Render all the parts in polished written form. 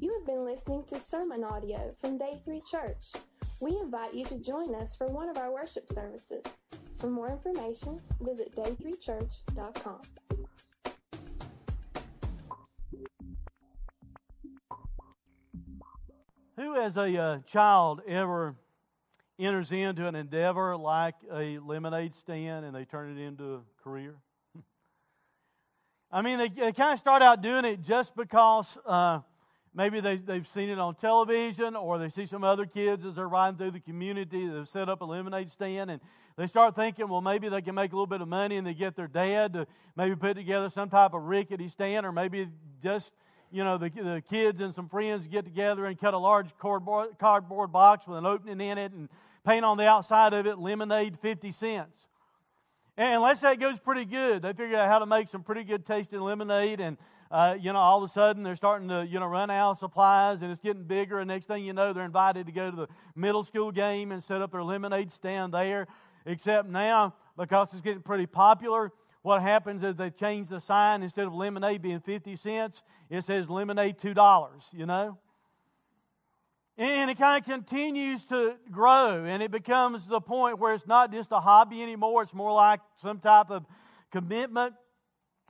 You have been listening to sermon audio from Day 3 Church. We invite you to join us for one of our worship services. For more information, visit day3church.com. Who as a child ever enters into an endeavor like a lemonade stand and they turn it into a career? I mean, they kind of start out doing it just because maybe they've seen it on television, or they see some other kids as they're riding through the community. They've set up a lemonade stand, and they start thinking, well, maybe they can make a little bit of money, and they get their dad to maybe put together some type of rickety stand, or maybe just... you know, the kids and some friends get together and cut a large cardboard box with an opening in it and paint on the outside of it, lemonade 50 cents. And let's say it goes pretty good. They figure out how to make some pretty good tasting lemonade, and, all of a sudden they're starting to, run out of supplies, and it's getting bigger, and next thing you know, they're invited to go to the middle school game and set up their lemonade stand there, except now, because it's getting pretty popular, what happens is they change the sign. Instead of lemonade being 50 cents, it says lemonade $2, And it kind of continues to grow, and it becomes the point where it's not just a hobby anymore. It's more like some type of commitment.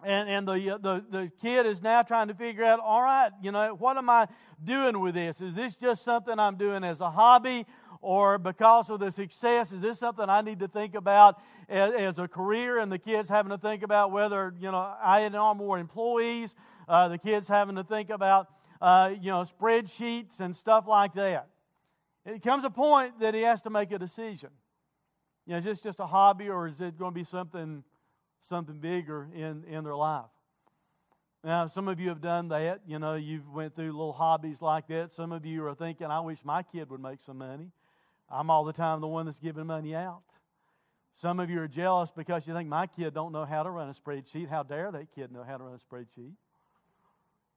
And the kid is now trying to figure out, all right, what am I doing with this? Is this just something I'm doing as a hobby? Or because of the success, is this something I need to think about as a career? And the kids having to think about whether, I and R more employees. The kids having to think about, spreadsheets and stuff like that. It comes a point that he has to make a decision. Is this just a hobby, or is it going to be something bigger in their life? Now, some of you have done that. You've went through little hobbies like that. Some of you are thinking, I wish my kid would make some money. I'm all the time the one that's giving money out. Some of you are jealous because you think my kid don't know how to run a spreadsheet. How dare that kid know how to run a spreadsheet?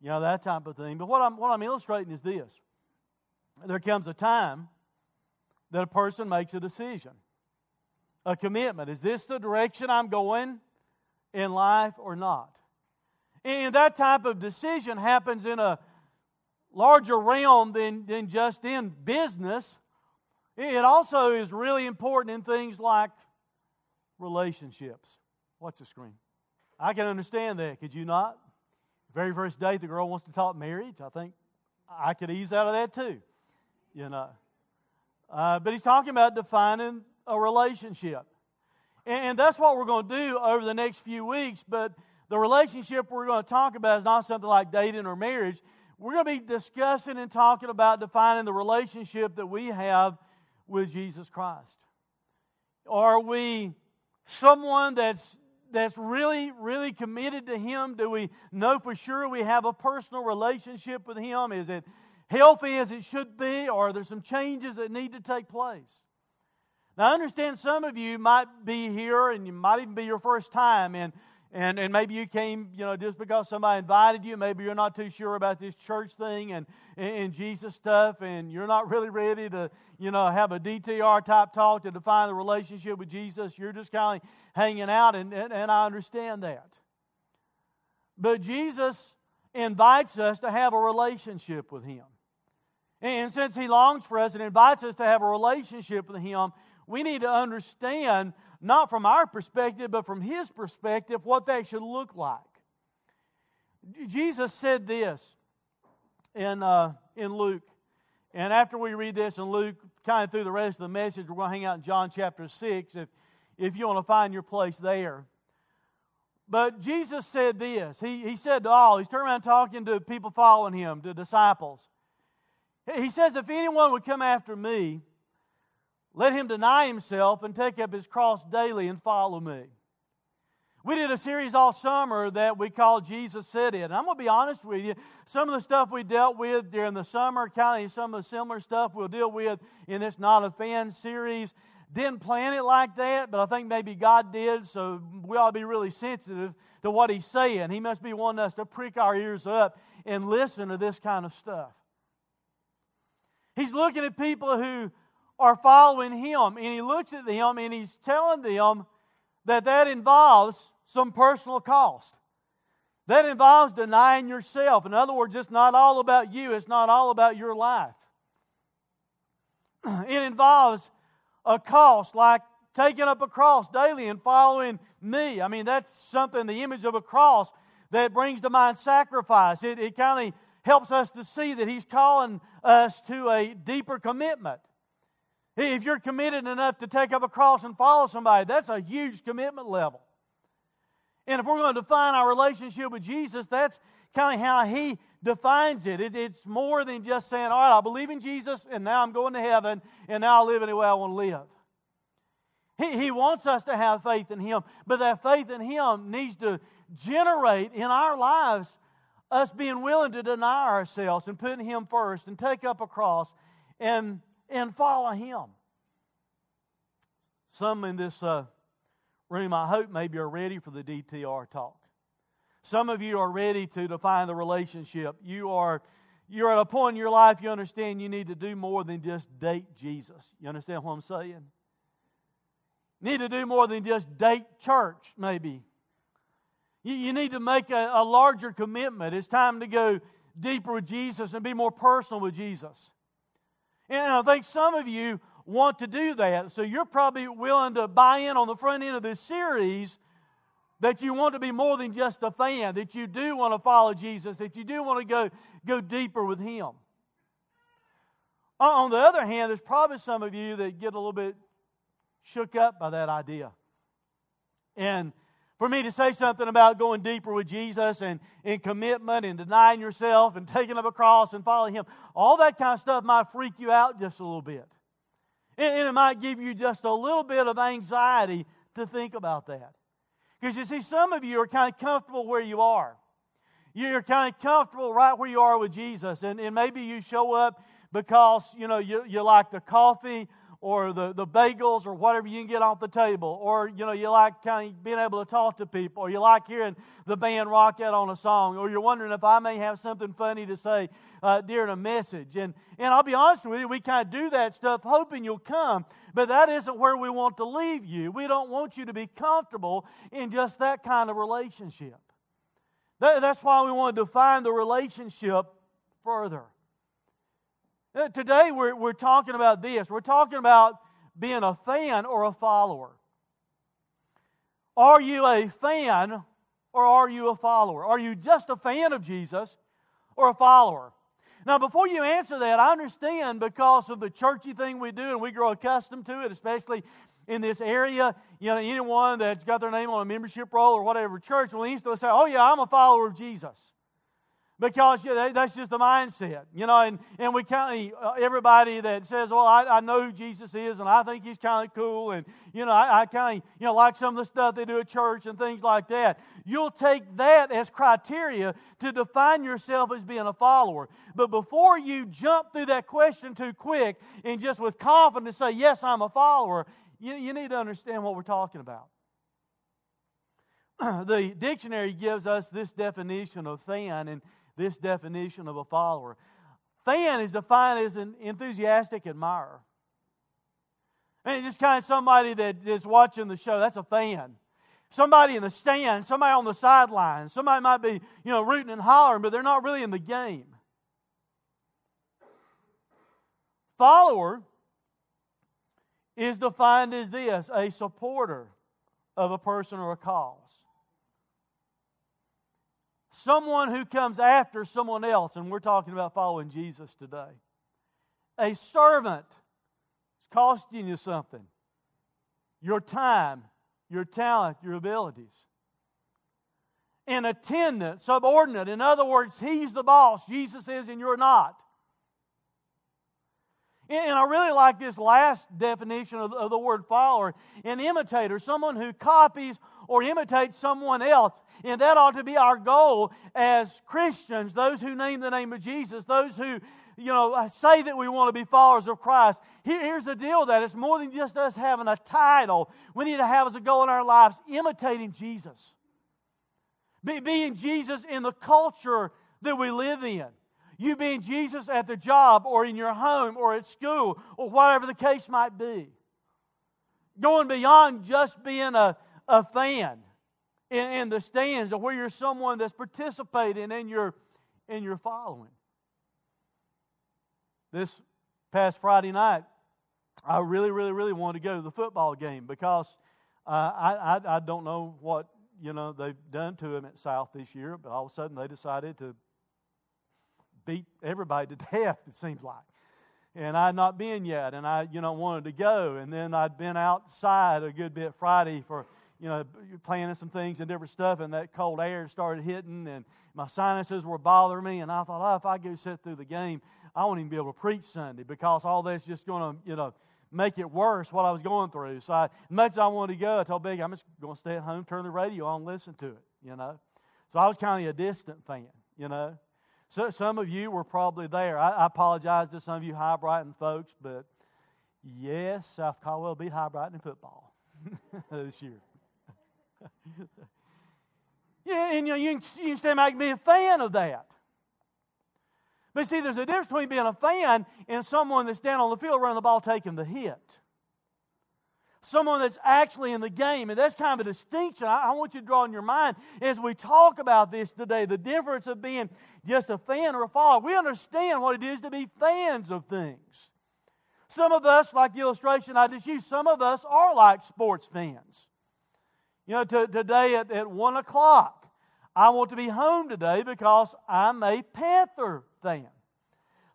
That type of thing. But what I'm illustrating is this. There comes a time that a person makes a decision, a commitment. Is this the direction I'm going in life or not? And that type of decision happens in a larger realm than just in business. It also is really important in things like relationships. What's the screen? I can understand that, could you not? The very first date, the girl wants to talk marriage. I think I could ease out of that too, But he's talking about defining a relationship. And that's what we're going to do over the next few weeks, but the relationship we're going to talk about is not something like dating or marriage. We're going to be discussing and talking about defining the relationship that we have with Jesus Christ. Are we someone that's really, really committed to Him? Do we know for sure we have a personal relationship with Him? Is it healthy as it should be, or are there some changes that need to take place? Now, I understand some of you might be here, and you might even be your first time, and maybe you came, just because somebody invited you. Maybe you're not too sure about this church thing and Jesus stuff, and you're not really ready to, have a DTR type talk to define the relationship with Jesus. You're just kind of hanging out, and I understand that. But Jesus invites us to have a relationship with Him. And since He longs for us and invites us to have a relationship with Him, we need to understand, not from our perspective, but from His perspective, what that should look like. Jesus said this in Luke. And after we read this in Luke, kind of through the rest of the message, we're going to hang out in John chapter 6, if you want to find your place there. But Jesus said this. He said to all, He's turning around talking to people following Him, to disciples. He says, if anyone would come after me, let him deny himself and take up his cross daily and follow me. We did a series all summer that we called Jesus Said It. And I'm going to be honest with you, some of the stuff we dealt with during the summer, kind of some of the similar stuff we'll deal with in this Not A Fan series. Didn't plan it like that, but I think maybe God did, so we ought to be really sensitive to what He's saying. He must be wanting us to prick our ears up and listen to this kind of stuff. He's looking at people who are following Him, and He looks at them and He's telling them that involves some personal cost. That involves denying yourself. In other words, it's not all about you. It's not all about your life. It involves a cost, like taking up a cross daily and following me. I mean, that's something, the image of a cross, that brings to mind sacrifice. It kind of helps us to see that He's calling us to a deeper commitment. If you're committed enough to take up a cross and follow somebody, that's a huge commitment level. And if we're going to define our relationship with Jesus, that's kind of how He defines it. It's more than just saying, all right, I believe in Jesus, and now I'm going to heaven, and now I'll live any way I want to live. He wants us to have faith in Him, but that faith in Him needs to generate in our lives us being willing to deny ourselves and putting Him first and take up a cross and follow Him. Some in this room, I hope, maybe are ready for the DTR talk. Some of you are ready to define the relationship. You're at a point in your life you understand you need to do more than just date Jesus. You understand what I'm saying? You need to do more than just date church, maybe. You need to make a larger commitment. It's time to go deeper with Jesus and be more personal with Jesus. And I think some of you want to do that, so you're probably willing to buy in on the front end of this series that you want to be more than just a fan, that you do want to follow Jesus, that you do want to go deeper with Him. On the other hand, there's probably some of you that get a little bit shook up by that idea. And for me to say something about going deeper with Jesus and in commitment and denying yourself and taking up a cross and following Him, all that kind of stuff might freak you out just a little bit. And it might give you just a little bit of anxiety to think about that. Because you see, some of you are kind of comfortable where you are. You're kind of comfortable right where you are with Jesus. And maybe you show up because, you know, you like the coffee or the bagels or whatever you can get off the table, or you know, you like kind of being able to talk to people, or you like hearing the band rock out on a song, or you're wondering if I may have something funny to say during a message. And I'll be honest with you, we kind of do that stuff hoping you'll come, but that isn't where we want to leave you. We don't want you to be comfortable in just that kind of relationship. That's why we want to define the relationship further. Today we're talking about this. We're talking about being a fan or a follower. Are you a fan or are you a follower? Are you just a fan of Jesus or a follower? Now, before you answer that, I understand because of the churchy thing we do and we grow accustomed to it, especially in this area. You know, anyone that's got their name on a membership roll or whatever church will instantly say, oh yeah, I'm a follower of Jesus. Because you know, that's just the mindset, you know, and we kind of, everybody that says, well, I know who Jesus is, and I think He's kind of cool, and, you know, I kind of, you know, like some of the stuff they do at church and things like that. You'll take that as criteria to define yourself as being a follower. But before you jump through that question too quick and just with confidence say, yes, I'm a follower, you need to understand what we're talking about. The dictionary gives us this definition of fan, and this definition of a follower. Fan is defined as an enthusiastic admirer. And it's just kind of somebody that is watching the show. That's a fan. Somebody in the stand, somebody on the sidelines, somebody might be, you know, rooting and hollering, but they're not really in the game. Follower is defined as this, a supporter of a person or a cause. Someone who comes after someone else, and we're talking about following Jesus today. A servant is costing you something. Your time, your talent, your abilities. An attendant, subordinate. In other words, he's the boss, Jesus is, and you're not. And I really like this last definition of the word follower. An imitator, someone who copies or imitates someone else. And that ought to be our goal as Christians, those who name the name of Jesus, those who, you know, say that we want to be followers of Christ. Here's the deal with that. It's more than just us having a title. We need to have as a goal in our lives imitating Jesus. Being Jesus in the culture that we live in. You being Jesus at the job or in your home or at school or whatever the case might be. Going beyond just being a fan. in the stands, or where you're someone that's participating in your following. This past Friday night, I really wanted to go to the football game because I don't know what they've done to him at South this year, but all of a sudden they decided to beat everybody to death, it seems like. And I had not been yet, and I wanted to go. And then I'd been outside a good bit Friday for planning some things and different stuff, and that cold air started hitting, and my sinuses were bothering me. And I thought, if I go sit through the game, I won't even be able to preach Sunday because all that's just going to make it worse what I was going through. So as much as I wanted to go, I told Becky, I'm just going to stay at home, turn the radio on, listen to it, So I was kind of a distant fan, So some of you were probably there. I apologize to some of you High Brighton folks, but yes, South Caldwell beat High Brighton in football this year. Yeah, and you can stand back and be a fan of that. But see, there's a difference between being a fan and someone that's down on the field running the ball, taking the hit. Someone that's actually in the game, and that's kind of a distinction I want you to draw in your mind as we talk about this today, the difference of being just a fan or a follower. We understand what it is to be fans of things. Some of us, like the illustration I just used, some of us are like sports fans. Today at 1 o'clock, I want to be home today because I'm a Panther fan.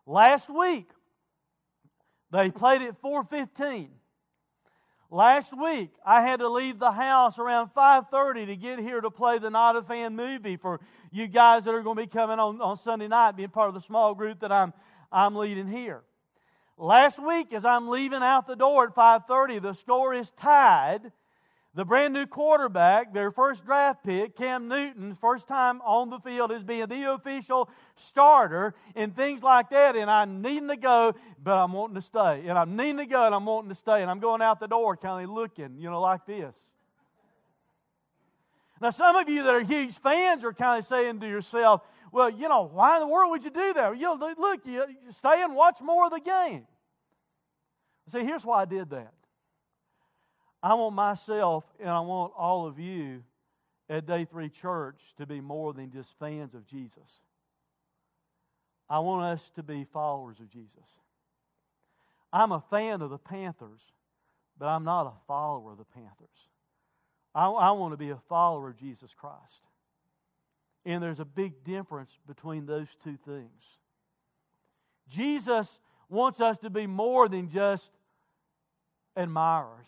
Last week, they played at 4:15. Last week, I had to leave the house around 5:30 to get here to play the Not A Fan movie for you guys that are going to be coming on Sunday night, being part of the small group that I'm leading here. Last week, as I'm leaving out the door at 5:30, the score is tied. The brand new quarterback, their first draft pick, Cam Newton, first time on the field as being the official starter and things like that. And I'm needing to go, but I'm wanting to stay. And I'm needing to go, and I'm wanting to stay. And I'm going out the door kind of looking, like this. Now, some of you that are huge fans are kind of saying to yourself, well, why in the world would you do that? Look, you stay and watch more of the game. See, here's why I did that. I want myself and I want all of you at Day 3 Church to be more than just fans of Jesus. I want us to be followers of Jesus. I'm a fan of the Panthers, but I'm not a follower of the Panthers. I want to be a follower of Jesus Christ. And there's a big difference between those two things. Jesus wants us to be more than just admirers.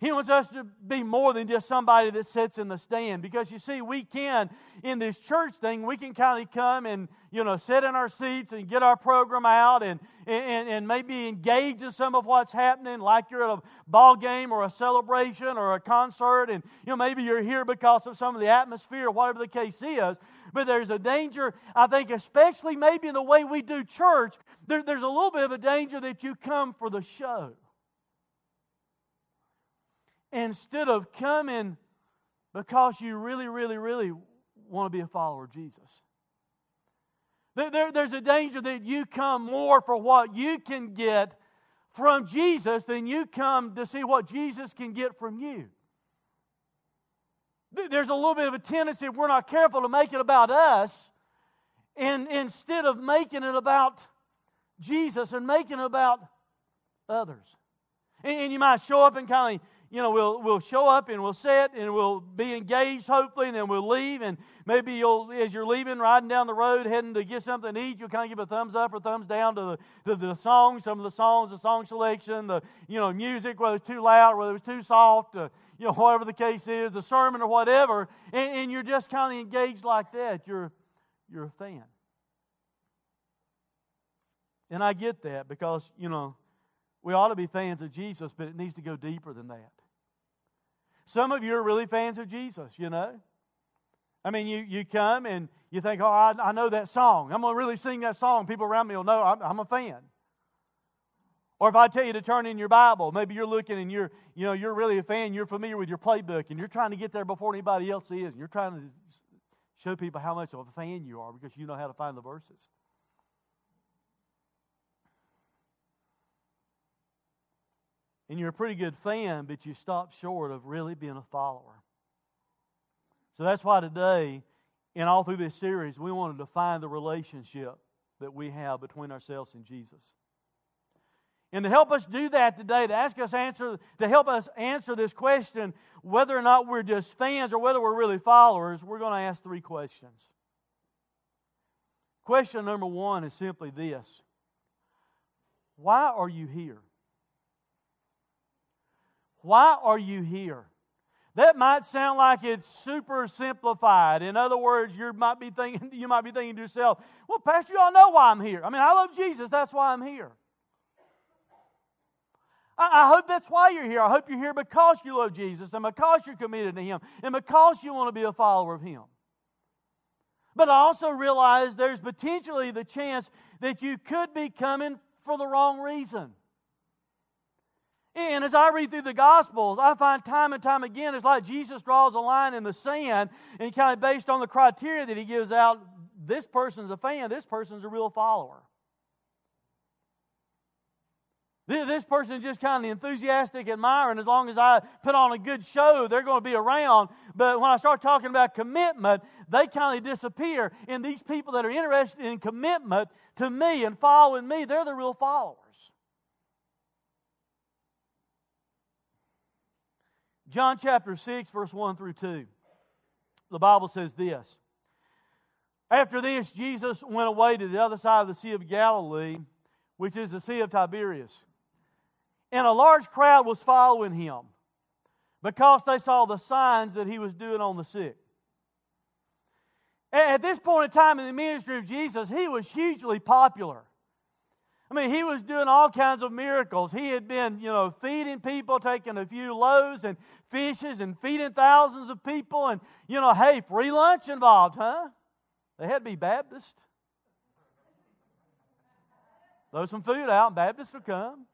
He wants us to be more than just somebody that sits in the stand. Because you see, we can, in this church thing, we can kind of come and, sit in our seats and get our program out and maybe engage in some of what's happening, like you're at a ball game or a celebration or a concert. And, maybe you're here because of some of the atmosphere or whatever the case is. But there's a danger, I think, especially maybe in the way we do church, there's a little bit of a danger that you come for the show. Instead of coming because you really want to be a follower of Jesus. There's a danger that you come more for what you can get from Jesus than you come to see what Jesus can get from you. There's a little bit of a tendency, if we're not careful, to make it about us, and instead of making it about Jesus and making it about others. And you might show up and kind of, we'll show up and we'll sit and we'll be engaged, hopefully, and then we'll leave. And maybe as you're leaving, riding down the road, heading to get something to eat, you'll kind of give a thumbs up or thumbs down to the song, some of the songs, the song selection, the music, whether it's too loud, whether it's too soft, whatever the case is, the sermon or whatever, and you're just kind of engaged like that. You're a fan, and I get that because we ought to be fans of Jesus, but it needs to go deeper than that. Some of you are really fans of Jesus, I mean, you come and you think, I know that song. I'm going to really sing that song. People around me will know I'm a fan. Or if I tell you to turn in your Bible, maybe you're looking and you're really a fan. You're familiar with your playbook and you're trying to get there before anybody else is. And you're trying to show people how much of a fan you are because you know how to find the verses. And you're a pretty good fan, but you stop short of really being a follower. So that's why today, and all through this series, we want to define the relationship that we have between ourselves and Jesus. And to help us do that today, to help us answer this question, whether or not we're just fans or whether we're really followers, we're going to ask three questions. Question number one is simply this: why are you here? Why are you here? That might sound like it's super simplified. In other words, you might be thinking to yourself, "Well, Pastor, you all know why I'm here. I mean, I love Jesus. That's why I'm here." I hope that's why you're here. I hope you're here because you love Jesus and because you're committed to Him and because you want to be a follower of Him. But I also realize there's potentially the chance that you could be coming for the wrong reason. And as I read through the Gospels, I find time and time again, it's like Jesus draws a line in the sand and kind of based on the criteria that He gives out, this person's a fan, this person's a real follower. This person is just kind of an enthusiastic admirer, and as long as I put on a good show, they're going to be around. But when I start talking about commitment, they kind of disappear. And these people that are interested in commitment to me and following me, they're the real followers. John chapter 6, verse 1 through 2. The Bible says this: "After this, Jesus went away to the other side of the Sea of Galilee, which is the Sea of Tiberias. And a large crowd was following Him, because they saw the signs that He was doing on the sick." At this point in time in the ministry of Jesus, He was hugely popular. I mean, He was doing all kinds of miracles. He had been, feeding people, taking a few loaves and fishes and feeding thousands of people. And, free lunch involved, huh? They had to be Baptist. Throw some food out, and Baptists will come.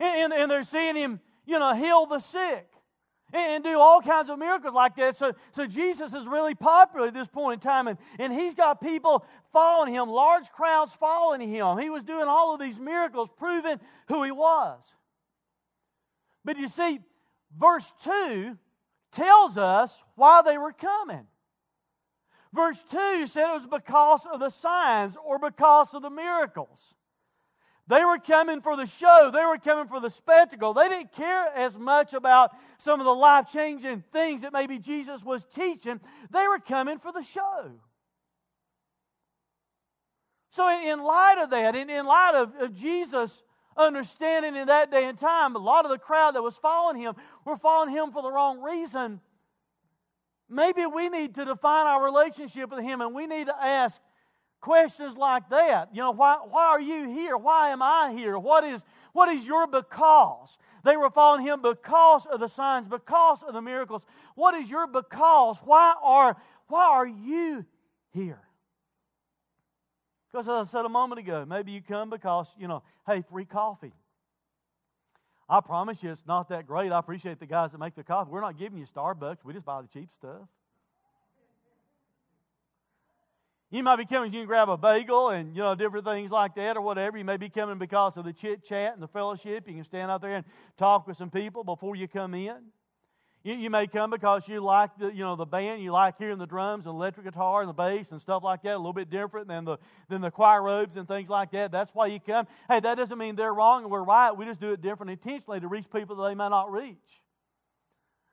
And they're seeing Him, heal the sick and do all kinds of miracles like that. So Jesus is really popular at this point in time, and He's got people following Him, large crowds following Him. He was doing all of these miracles, proving who He was. But you see, verse 2 tells us why they were coming. Verse 2 said it was because of the signs or because of the miracles. They were coming for the show. They were coming for the spectacle. They didn't care as much about some of the life-changing things that maybe Jesus was teaching. They were coming for the show. So in light of that, in light of Jesus' understanding in that day and time, a lot of the crowd that was following Him were following Him for the wrong reason. Maybe we need to define our relationship with Him, and we need to ask questions like that. Why are you here? Why am I here? What is your because? They were following Him because of the signs, because of the miracles. What is your because? Why are you here? Because as I said a moment ago, maybe you come because, free coffee. I promise you it's not that great. I appreciate the guys that make the coffee. We're not giving you Starbucks. We just buy the cheap stuff. You might be coming, you can grab a bagel and, different things like that or whatever. You may be coming because of the chit-chat and the fellowship. You can stand out there and talk with some people before you come in. You may come because you like the band, you like hearing the drums and electric guitar and the bass and stuff like that, a little bit different than the choir robes and things like that. That's why you come. Hey, that doesn't mean they're wrong and we're right. We just do it different intentionally to reach people that they might not reach.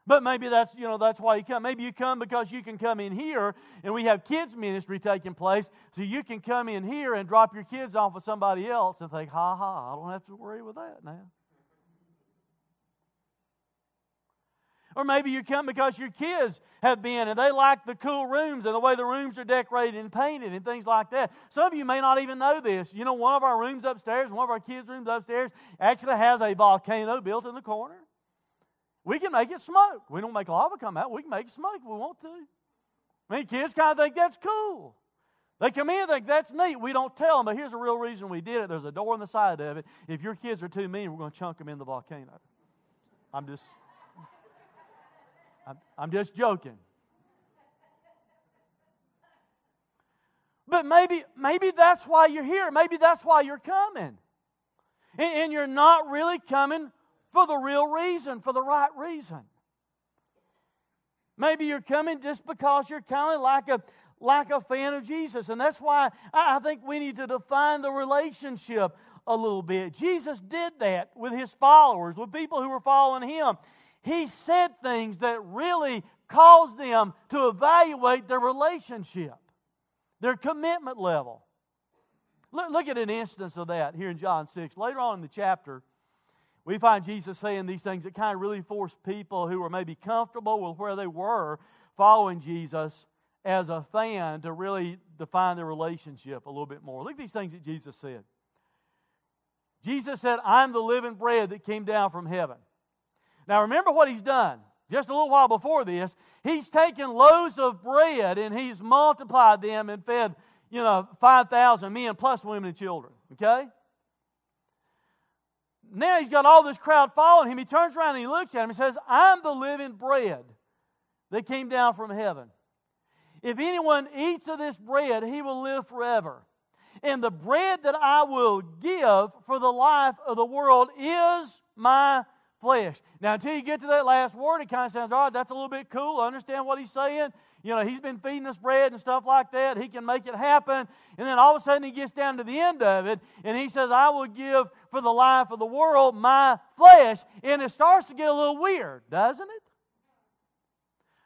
But maybe that's why you come. Maybe you come because you can come in here and we have kids ministry taking place, so you can come in here and drop your kids off with somebody else and think, ha ha, I don't have to worry with that now. Or maybe you come because your kids have been and they like the cool rooms and the way the rooms are decorated and painted and things like that. Some of you may not even know this. One of our rooms upstairs, one of our kids' rooms upstairs actually has a volcano built in the corner. We can make it smoke. We don't make lava come out. We can make it smoke if we want to. I mean, kids kind of think that's cool. They come in and think that's neat. We don't tell them, but here's the real reason we did it. There's a door on the side of it. If your kids are too mean, we're going to chunk them in the volcano. I'm just joking. But maybe that's why you're here. Maybe that's why you're coming. And you're not really coming for the real reason, for the right reason. Maybe you're coming just because you're kind of like a fan of Jesus. And that's why I think we need to define the relationship a little bit. Jesus did that with his followers, with people who were following him. He said things that really caused them to evaluate their relationship, their commitment level. Look at an instance of that here in John 6. Later on in the chapter, we find Jesus saying these things that kind of really forced people who were maybe comfortable with where they were following Jesus as a fan to really define their relationship a little bit more. Look at these things that Jesus said. Jesus said, "I'm the living bread that came down from heaven." Now remember what he's done. Just a little while before this, he's taken loaves of bread and he's multiplied them and fed, 5,000 men plus women and children, okay? Now he's got all this crowd following him. He turns around and he looks at him and says, "I'm the living bread that came down from heaven. If anyone eats of this bread, he will live forever. And the bread that I will give for the life of the world is my flesh." Now, until you get to that last word, it kind of sounds, all right, that's a little bit cool. I understand what he's saying. He's been feeding us bread and stuff like that. He can make it happen. And then all of a sudden he gets down to the end of it, and he says, "I will give for the life of the world my flesh." And it starts to get a little weird, doesn't it?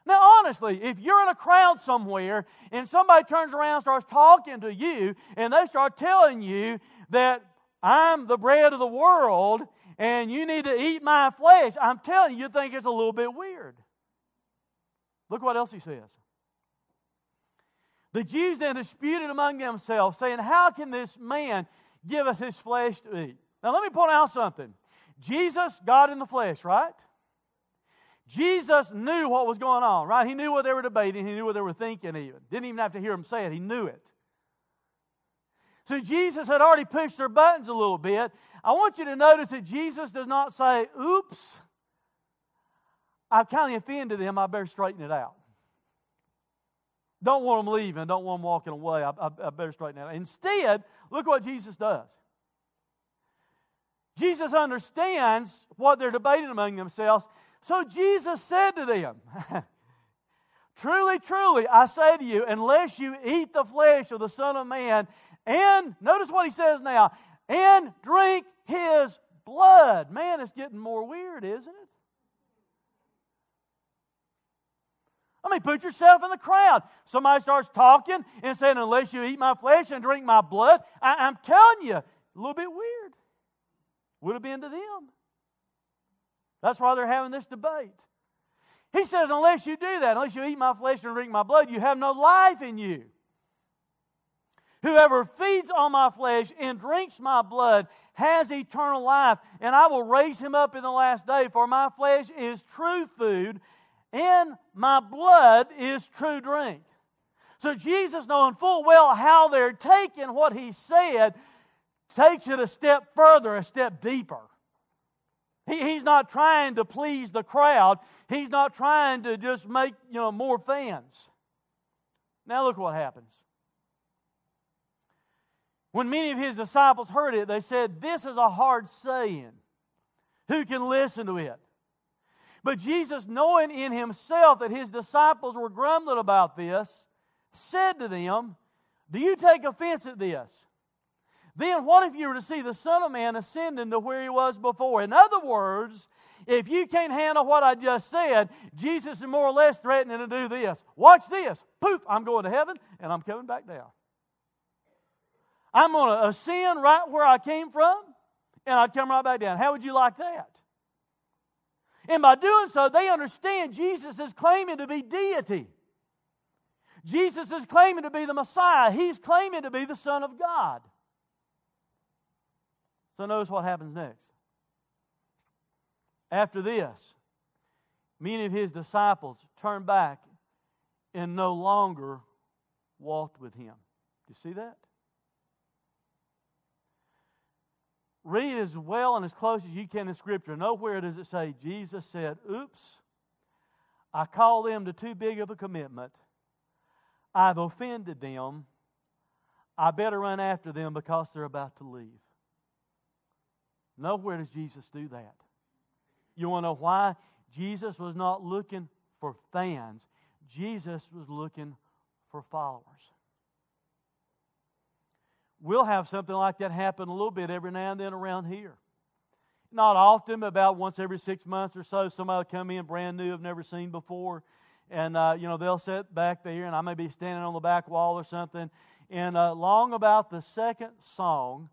Now, honestly, if you're in a crowd somewhere and somebody turns around and starts talking to you, and they start telling you that I'm the bread of the world and you need to eat my flesh, I'm telling you, you think it's a little bit weird. Look what else he says. "The Jews then disputed among themselves, saying, 'How can this man give us his flesh to eat?'" Now let me point out something. Jesus, God in the flesh, right? Jesus knew what was going on, right? He knew what they were debating. He knew what they were thinking even. Didn't even have to hear him say it. He knew it. So Jesus had already pushed their buttons a little bit. I want you to notice that Jesus does not say, "Oops, I've kind of offended them. I better straighten it out. Don't want them leaving. Don't want them walking away. I better straighten it out." Instead, look what Jesus does. Jesus understands what they're debating among themselves. So Jesus said to them, "Truly, truly, I say to you, unless you eat the flesh of the Son of Man," and notice what he says now, "and drink his blood." Man, it's getting more weird, isn't it? I mean, put yourself in the crowd. Somebody starts talking and saying, "Unless you eat my flesh and drink my blood," I'm telling you, a little bit weird. Would have been to them. That's why they're having this debate. He says, unless you do that, unless you eat my flesh and drink my blood, you have no life in you. "Whoever feeds on my flesh and drinks my blood has eternal life, and I will raise him up in the last day, for my flesh is true food, and my blood is true drink." So Jesus, knowing full well how they're taking what he said, takes it a step further, a step deeper. He's not trying to please the crowd. He's not trying to just make, more fans. Now look what happens. "When many of his disciples heard it, they said, 'This is a hard saying. Who can listen to it?' But Jesus, knowing in himself that his disciples were grumbling about this, said to them, 'Do you take offense at this? Then what if you were to see the Son of Man ascending to where he was before?'" In other words, if you can't handle what I just said, Jesus is more or less threatening to do this. Watch this. Poof, I'm going to heaven and I'm coming back down. I'm going to ascend right where I came from and I'd come right back down. How would you like that? And by doing so, they understand Jesus is claiming to be deity. Jesus is claiming to be the Messiah. He's claiming to be the Son of God. So notice what happens next. "After this, many of his disciples turned back and no longer walked with him." Do you see that? Read as well and as close as you can in Scripture. Nowhere does it say Jesus said, "Oops, I call them to too big of a commitment. I've offended them. I better run after them because they're about to leave." Nowhere does Jesus do that. You want to know why? Jesus was not looking for fans. Jesus was looking for followers. We'll have something like that happen a little bit every now and then around here. Not often, but about once every 6 months or so, somebody will come in brand new, I've never seen before, and they'll sit back there, and I may be standing on the back wall or something. And long about the second song,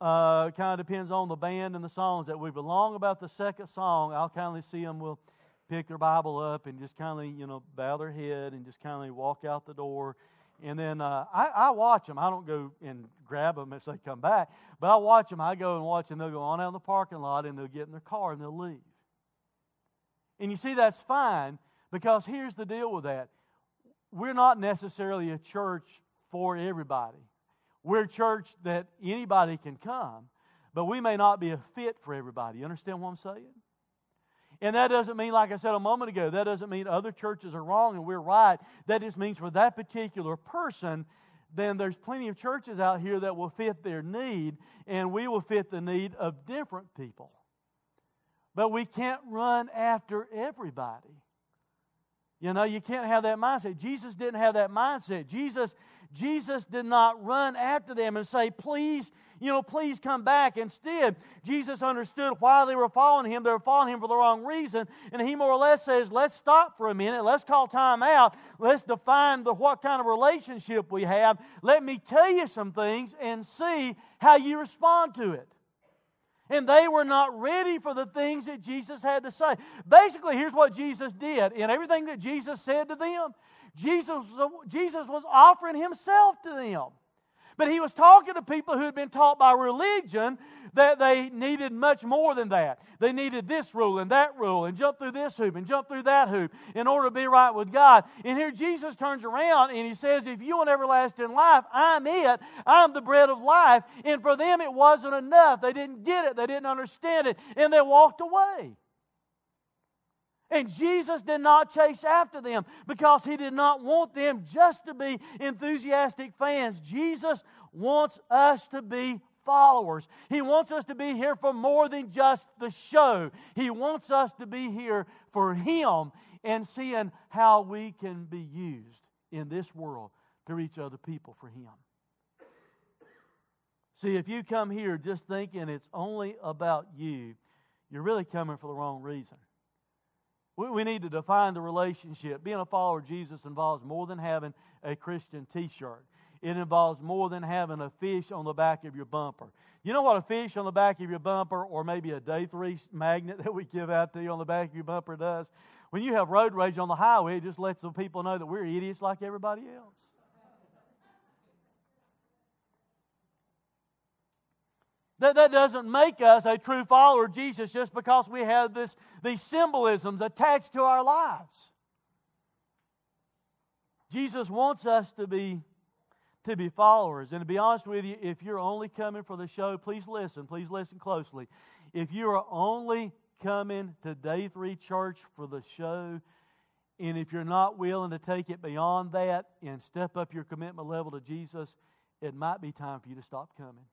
kind of depends on the band and the songs that we belong. About the second song, I'll kindly see them will pick their Bible up and just kindly, bow their head and just kindly walk out the door. And then I watch them. I don't go and grab them as they come back, but I watch them. I go and watch, and they'll go on out in the parking lot, and they'll get in their car, and they'll leave. And you see, that's fine, because here's the deal with that. We're not necessarily a church for everybody. We're a church that anybody can come, but we may not be a fit for everybody. You understand what I'm saying? And that doesn't mean, like I said a moment ago, that doesn't mean other churches are wrong and we're right. That just means for that particular person, then there's plenty of churches out here that will fit their need, and we will fit the need of different people. But we can't run after everybody. You can't have that mindset. Jesus didn't have that mindset. Jesus did not run after them and say, please, please come back. Instead, Jesus understood why they were following him. They were following him for the wrong reason. And he more or less says, let's stop for a minute. Let's call time out. Let's define what kind of relationship we have. Let me tell you some things and see how you respond to it. And they were not ready for the things that Jesus had to say. Basically, here's what Jesus did. In everything that Jesus said to them, Jesus was offering himself to them. But he was talking to people who had been taught by religion that they needed much more than that. They needed this rule and that rule and jump through this hoop and jump through that hoop in order to be right with God. And here Jesus turns around and he says, if you want everlasting life, I'm it. I'm the bread of life. And for them it wasn't enough. They didn't get it. They didn't understand it. And they walked away. And Jesus did not chase after them because he did not want them just to be enthusiastic fans. Jesus wants us to be followers. He wants us to be here for more than just the show. He wants us to be here for him and seeing how we can be used in this world to reach other people for him. See, if you come here just thinking it's only about you, you're really coming for the wrong reason. We need to define the relationship. Being a follower of Jesus involves more than having a Christian t-shirt. It involves more than having a fish on the back of your bumper. You know what a fish on the back of your bumper, or maybe a Day 3 magnet that we give out to you on the back of your bumper does? When you have road rage on the highway, it just lets the people know that we're idiots like everybody else. That doesn't make us a true follower of Jesus just because we have these symbolisms attached to our lives. Jesus wants us to be followers. And to be honest with you, if you're only coming for the show, please listen. Please listen closely. If you are only coming to Day 3 Church for the show, and if you're not willing to take it beyond that and step up your commitment level to Jesus, it might be time for you to stop coming.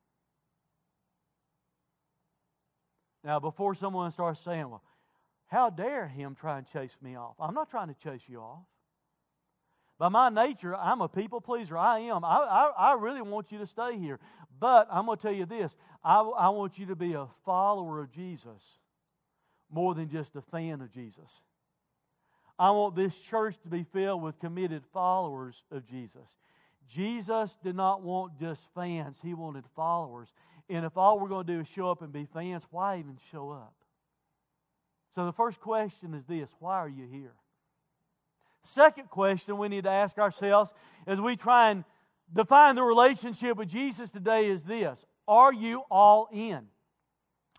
Now, before someone starts saying, well, how dare him try and chase me off? I'm not trying to chase you off. By my nature, I'm a people pleaser. I am. I really want you to stay here. But I'm going to tell you this. I want you to be a follower of Jesus more than just a fan of Jesus. I want this church to be filled with committed followers of Jesus. Jesus did not want just fans. He wanted followers. And if all we're going to do is show up and be fans, why even show up? So the first question is this: why are you here? Second question we need to ask ourselves as we try and define the relationship with Jesus today is this: are you all in?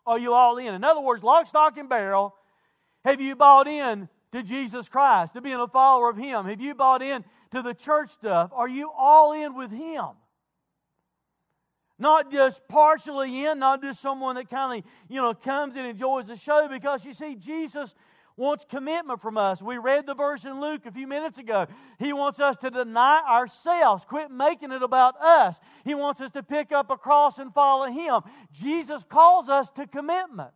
Are you all in? In other words, lock, stock, and barrel, have you bought in to Jesus Christ, to being a follower of him? Have you bought in to the church stuff? Are you all in with him? Not just partially in, not just someone that kind of, comes and enjoys the show, because you see, Jesus wants commitment from us. We read the verse in Luke a few minutes ago. He wants us to deny ourselves, quit making it about us. He wants us to pick up a cross and follow him. Jesus calls us to commitment.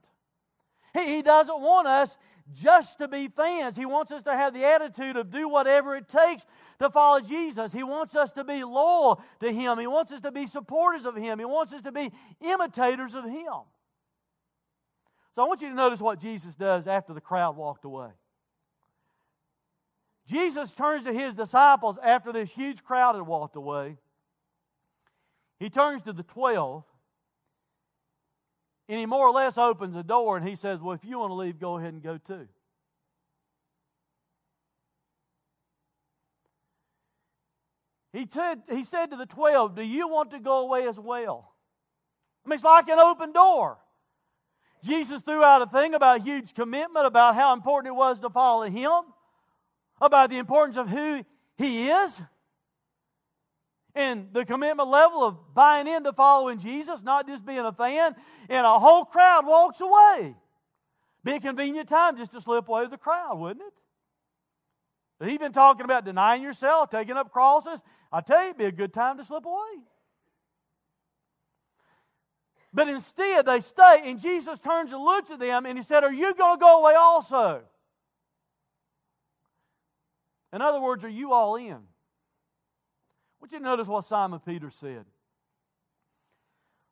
He doesn't want us just to be fans. He wants us to have the attitude of do whatever it takes to follow Jesus. He wants us to be loyal to Him. He wants us to be supporters of Him. He wants us to be imitators of Him. So I want you to notice what Jesus does after the crowd walked away. Jesus turns to His disciples after this huge crowd had walked away. He turns to the 12, and He more or less opens the door, and He says, well, if you want to leave, go ahead and go too. He said to the 12, do you want to go away as well? I mean, it's like an open door. Jesus threw out a thing about a huge commitment, about how important it was to follow Him, about the importance of who He is, and the commitment level of buying into following Jesus, not just being a fan, and a whole crowd walks away. Be a convenient time just to slip away with the crowd, wouldn't it? But He's been talking about denying yourself, taking up crosses. I tell you, it'd be a good time to slip away. But instead, they stay, and Jesus turns and looks at them, and He said, are you going to go away also? In other words, are you all in? I want you to notice what Simon Peter said.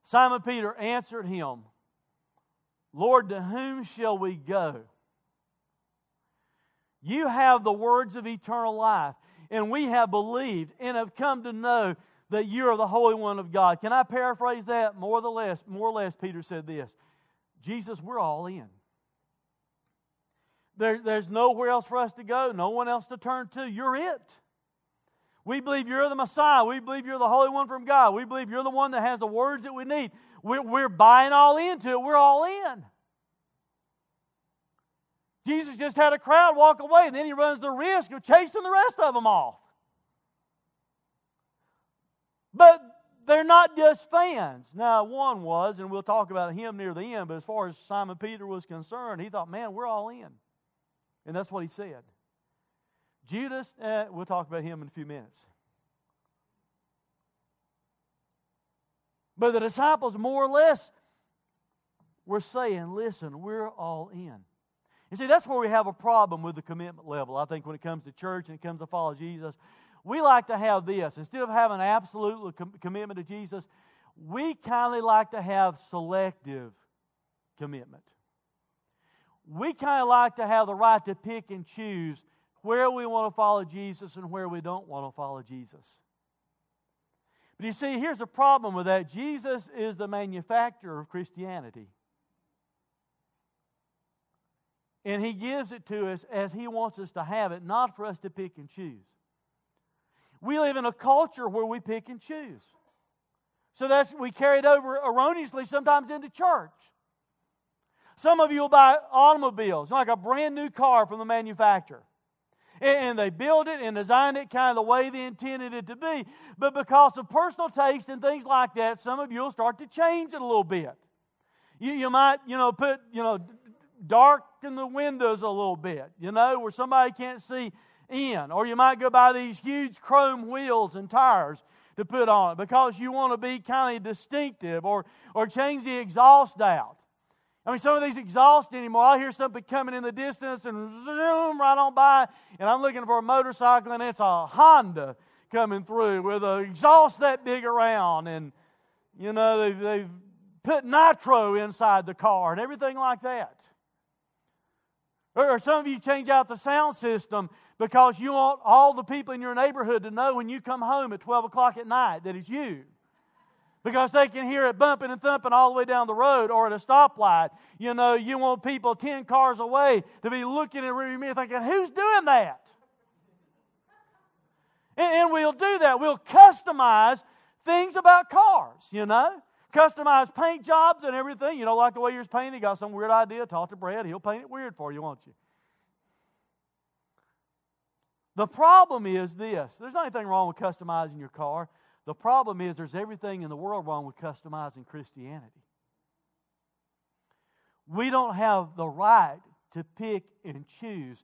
Simon Peter answered Him, Lord, to whom shall we go? You have the words of eternal life, and we have believed and have come to know that you are the Holy One of God. Can I paraphrase that? More or less, Peter said this, Jesus, we're all in. There's nowhere else for us to go, no one else to turn to. You're it. We believe you're the Messiah. We believe you're the Holy One from God. We believe you're the one that has the words that we need. We're buying all into it. We're all in. Jesus just had a crowd walk away, and then He runs the risk of chasing the rest of them off. But they're not just fans. Now, one was, and we'll talk about him near the end, but as far as Simon Peter was concerned, he thought, man, we're all in. And that's what he said. Judas, we'll talk about him in a few minutes. But the disciples, more or less, were saying, listen, we're all in. And see, that's where we have a problem with the commitment level, I think, when it comes to church and it comes to follow Jesus. We like to have this. Instead of having an absolute commitment to Jesus, we kindly like to have selective commitment. We kind of like to have the right to pick and choose where we want to follow Jesus and where we don't want to follow Jesus. But you see, here's the problem with that. Jesus is the manufacturer of Christianity. And He gives it to us as He wants us to have it, not for us to pick and choose. We live in a culture where we pick and choose. So that's we carry it over erroneously sometimes into church. Some of you will buy automobiles, like a brand new car from the manufacturer. And they build it and design it kind of the way they intended it to be. But because of personal taste and things like that, some of you will start to change it a little bit. You might, put, darken the windows a little bit, where somebody can't see in. Or you might go buy these huge chrome wheels and tires to put on it because you want to be kind of distinctive or change the exhaust out. I mean, some of these exhaust anymore. I hear something coming in the distance and zoom right on by, and I'm looking for a motorcycle, and it's a Honda coming through with an exhaust that big around, and, they've put nitro inside the car and everything like that. Or some of you change out the sound system because you want all the people in your neighborhood to know when you come home at 12 o'clock at night that it's you. Because they can hear it bumping and thumping all the way down the road or at a stoplight. You want people 10 cars away to be looking in the rearview mirror thinking, who's doing that? And we'll do that. We'll customize things about cars, Customize paint jobs and everything. Like the way yours painted, got some weird idea. Talk to Brad. He'll paint it weird for you, won't you? The problem is this. There's not anything wrong with customizing your car. The problem is there's everything in the world wrong with customizing Christianity. We don't have the right to pick and choose.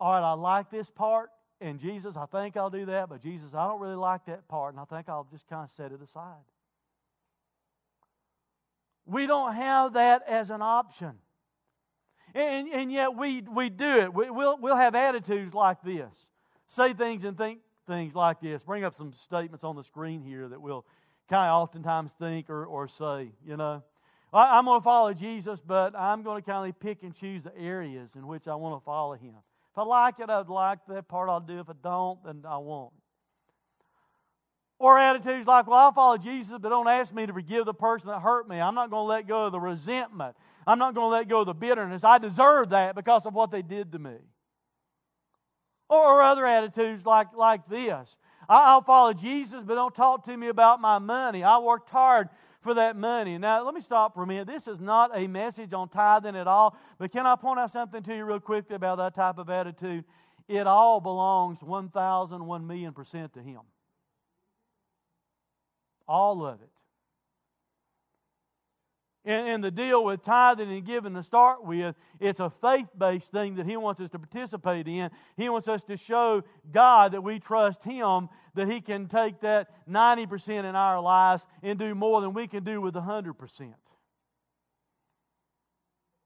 All right, I like this part, and Jesus, I think I'll do that, but Jesus, I don't really like that part, and I think I'll just kind of set it aside. We don't have that as an option. And yet we do it. We'll have attitudes like this. Say things and think things like this. Bring up some statements on the screen here that we'll kind of oftentimes think or say, you know. I'm going to follow Jesus, but I'm going to kind of pick and choose the areas in which I want to follow Him. If I like it, I'd like that part, I'll do. If I don't, then I won't. Or attitudes like, well, I'll follow Jesus, but don't ask me to forgive the person that hurt me. I'm not going to let go of the resentment. I'm not going to let go of the bitterness. I deserve that because of what they did to me. Or other attitudes like this. I'll follow Jesus, but don't talk to me about my money. I worked hard for that money. Now, let me stop for a minute. This is not a message on tithing at all, but can I point out something to you real quickly about that type of attitude? It all belongs 1,000%, 1,000,000% to Him. All of it. And the deal with tithing and giving to start with, it's a faith-based thing that He wants us to participate in. He wants us to show God that we trust Him, that He can take that 90% in our lives and do more than we can do with 100%.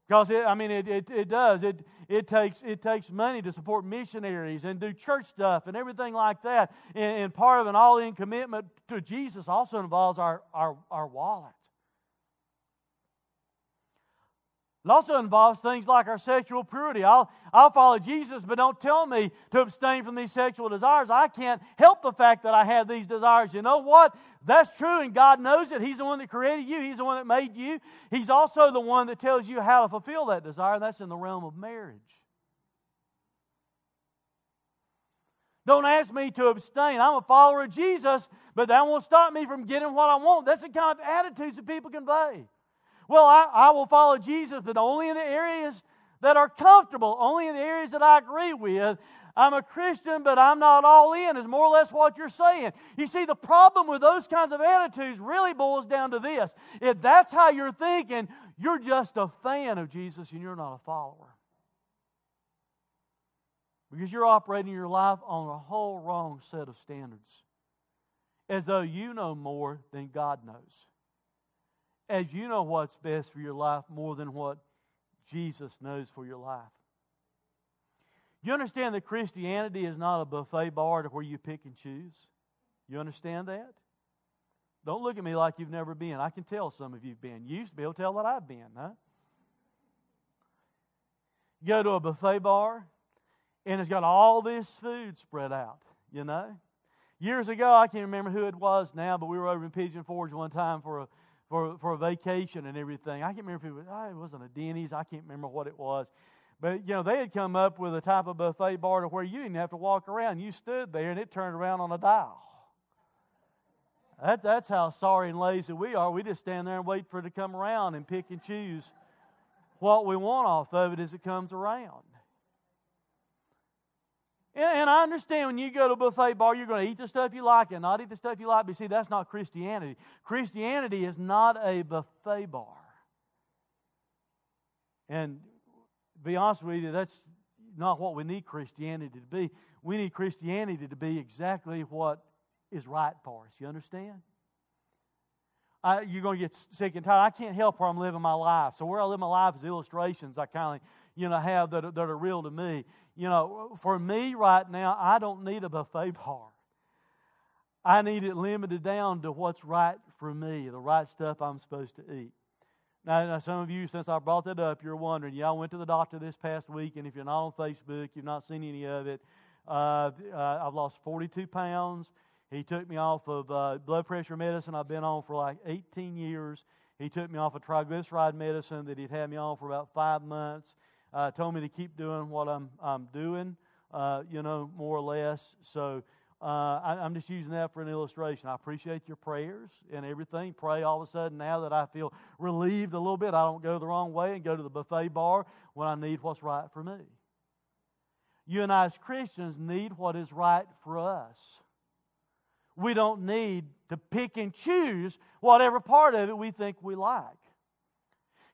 Because, it does. It takes money to support missionaries and do church stuff and everything like that. And part of an all-in commitment to Jesus also involves our wallet. It also involves things like our sexual purity. I'll follow Jesus, but don't tell me to abstain from these sexual desires. I can't help the fact that I have these desires. You know what? That's true, and God knows it. He's the one that created you. He's the one that made you. He's also the one that tells you how to fulfill that desire. That's in the realm of marriage. Don't ask me to abstain. I'm a follower of Jesus, but that won't stop me from getting what I want. That's the kind of attitudes that people convey. Well, I will follow Jesus, but only in the areas that are comfortable, only in the areas that I agree with. I'm a Christian, but I'm not all in, is more or less what you're saying. You see, the problem with those kinds of attitudes really boils down to this. If that's how you're thinking, you're just a fan of Jesus and you're not a follower. Because you're operating your life on a whole wrong set of standards. As though you know more than God knows. As you know what's best for your life more than what Jesus knows for your life. You understand that Christianity is not a buffet bar to where you pick and choose? You understand that? Don't look at me like you've never been. I can tell some of you've been. You used to be able to tell that I've been, huh? You go to a buffet bar, and it's got all this food spread out, you know? Years ago, I can't remember who it was now, but we were over in Pigeon Forge one time for a vacation and everything. I can't remember if it wasn't a Denny's. I can't remember what it was. But, you know, they had come up with a type of buffet bar to where you didn't have to walk around. You stood there and it turned around on a dial. That's how sorry and lazy we are. We just stand there and wait for it to come around and pick and choose what we want off of it as it comes around. And I understand when you go to a buffet bar, you're going to eat the stuff you like and not eat the stuff you like. But see, that's not Christianity. Christianity is not a buffet bar. And to be honest with you, that's not what we need Christianity to be. We need Christianity to be exactly what is right for us. You understand? You're going to get sick and tired. I can't help where I'm living my life. So where I live my life is illustrations I kind of, have that are real to me. You know, for me right now, I don't need a buffet bar. I need it limited down to what's right for me, the right stuff I'm supposed to eat. Now, some of you, since I brought that up, you're wondering, I went to the doctor this past week, and if you're not on Facebook, you've not seen any of it. I've lost 42 pounds. He took me off of blood pressure medicine I've been on for like 18 years. He took me off of triglyceride medicine that he'd had me on for about 5 months. Told me to keep doing what I'm doing, more or less. So I'm just using that for an illustration. I appreciate your prayers and everything. Pray all of a sudden now that I feel relieved a little bit. I don't go the wrong way and go to the buffet bar when I need what's right for me. You and I as Christians need what is right for us. We don't need to pick and choose whatever part of it we think we like.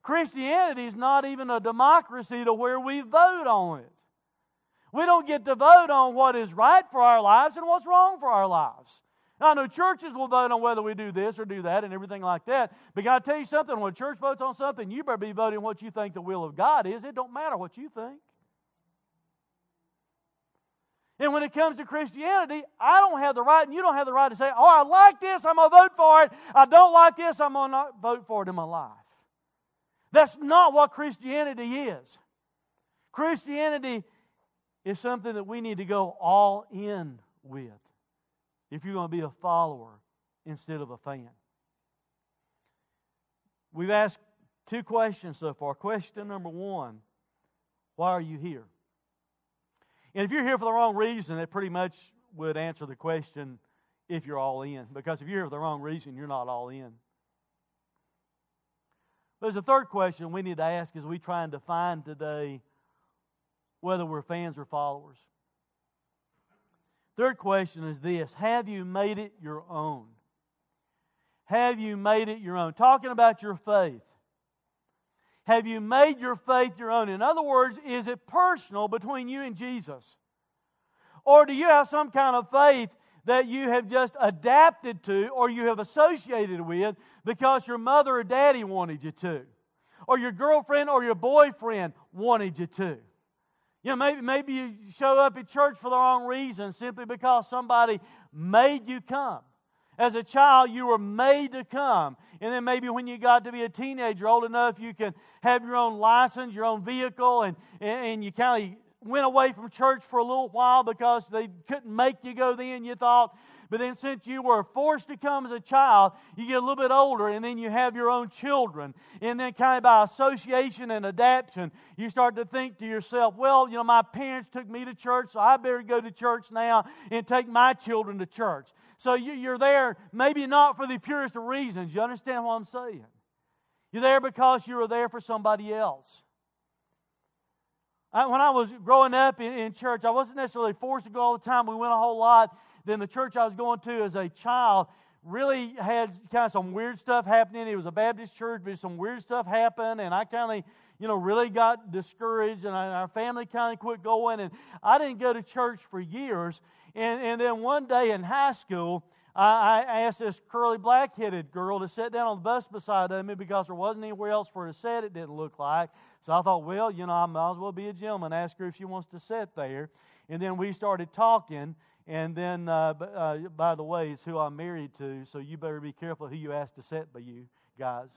Christianity is not even a democracy to where we vote on it. We don't get to vote on what is right for our lives and what's wrong for our lives. I know churches will vote on whether we do this or do that and everything like that. But God, I tell you something, when a church votes on something, you better be voting what you think the will of God is. It don't matter what you think. And when it comes to Christianity, I don't have the right and you don't have the right to say, oh, I like this, I'm going to vote for it. I don't like this, I'm going to not vote for it in my life. That's not what Christianity is. Christianity is something that we need to go all in with if you're going to be a follower instead of a fan. We've asked two questions so far. Question number one, why are you here? And if you're here for the wrong reason, that pretty much would answer the question if you're all in. Because if you're here for the wrong reason, you're not all in. There's a third question we need to ask as we try and define today whether we're fans or followers. Third question is this: have you made it your own? Have you made it your own? Talking about your faith. Have you made your faith your own? In other words, is it personal between you and Jesus? Or do you have some kind of faith that you have just adapted to or you have associated with because your mother or daddy wanted you to? Or your girlfriend or your boyfriend wanted you to? You know, maybe you showed up at church for the wrong reason simply because somebody made you come. As a child, you were made to come. And then maybe when you got to be a teenager, old enough, you can have your own license, your own vehicle, and you kind of went away from church for a little while because they couldn't make you go then, you thought. But then since you were forced to come as a child, you get a little bit older, and then you have your own children. And then kind of by association and adaptation, you start to think to yourself, well, you know, my parents took me to church, so I better go to church now and take my children to church. So you're there, maybe not for the purest of reasons. You understand what I'm saying? You're there because you were there for somebody else. When I was growing up in church, I wasn't necessarily forced to go all the time. We went a whole lot. Then the church I was going to as a child really had kind of some weird stuff happening. It was a Baptist church, but some weird stuff happened, and I kind of, you know, really got discouraged, and our family kind of quit going, and I didn't go to church for years. And then one day in high school, I asked this curly black-headed girl to sit down on the bus beside me because there wasn't anywhere else for her to sit, it didn't look like. So I thought, well, you know, I might as well be a gentleman, ask her if she wants to sit there. And then we started talking. And then, by the way, it's who I'm married to, so you better be careful who you ask to sit by you guys.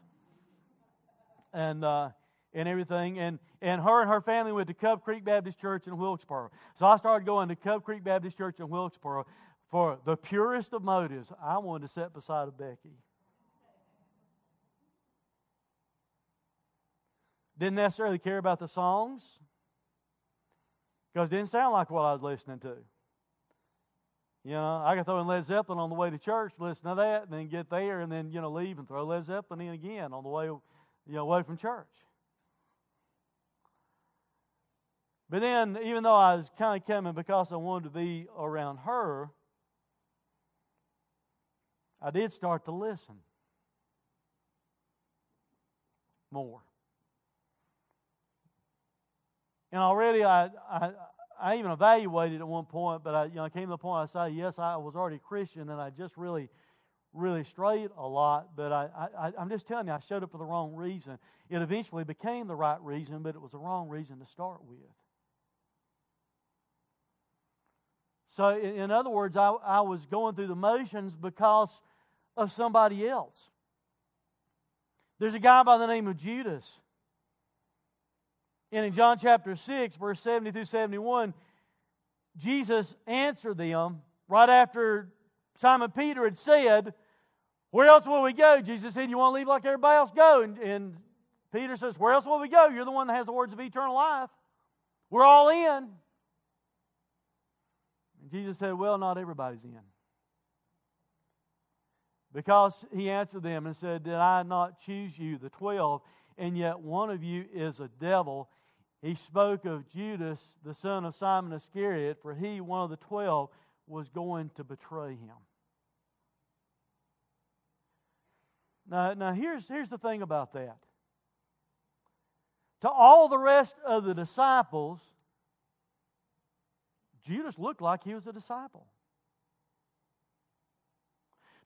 And everything. And her family went to Cub Creek Baptist Church in Wilkesboro. So I started going to Cub Creek Baptist Church in Wilkesboro for the purest of motives. I wanted to sit beside a Becky. Didn't necessarily care about the songs because it didn't sound like what I was listening to. You know, I could throw in Led Zeppelin on the way to church, listen to that, and then get there, and then, you know, leave and throw Led Zeppelin in again on the way, you know, away from church. But then, even though I was kind of coming because I wanted to be around her, I did start to listen more. And already I even evaluated at one point, but I came to the point I said, yes, I was already a Christian, and I just really, really strayed a lot. But I'm just telling you, I showed up for the wrong reason. It eventually became the right reason, but it was the wrong reason to start with. So, in other words, I was going through the motions because of somebody else. There's a guy by the name of Judas. And in John chapter 6, verse 70 through 71, Jesus answered them right after Simon Peter had said, where else will we go? Jesus said, you want to leave like everybody else? Go. And Peter says, where else will we go? You're the one that has the words of eternal life. We're all in. And Jesus said, well, not everybody's in. Because he answered them and said, did I not choose you, the 12, and yet one of you is a devil? He spoke of Judas, the son of Simon Iscariot, for he, one of the 12, was going to betray him. Now here's the thing about that. To all the rest of the disciples, Judas looked like he was a disciple.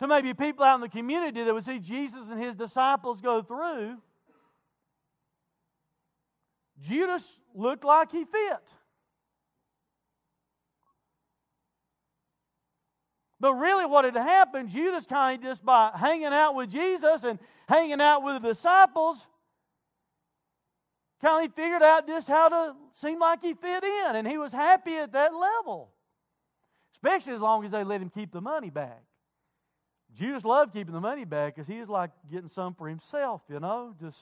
to maybe people out in the community that would see Jesus and his disciples go through, Judas looked like he fit. But really what had happened, Judas kind of just by hanging out with Jesus and hanging out with the disciples, kind of figured out just how to seem like he fit in. And he was happy at that level. Especially as long as they let him keep the money back. Judas loved keeping the money back because he was like getting some for himself, you know, just...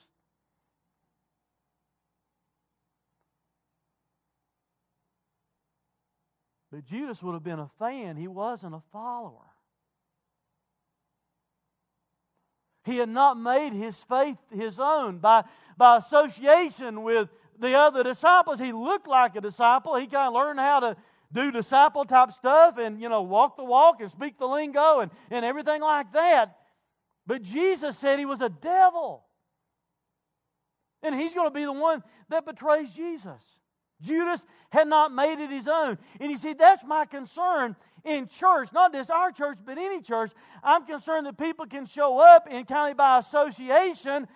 But Judas would have been a fan. He wasn't a follower. He had not made his faith his own by association with the other disciples. He looked like a disciple. He kind of learned how to do disciple type stuff and, you know, walk the walk and speak the lingo and everything like that. But Jesus said he was a devil. And he's going to be the one that betrays Jesus. Judas had not made it his own. And you see, that's my concern in church. Not just our church, but any church. I'm concerned that people can show up and kind of by association,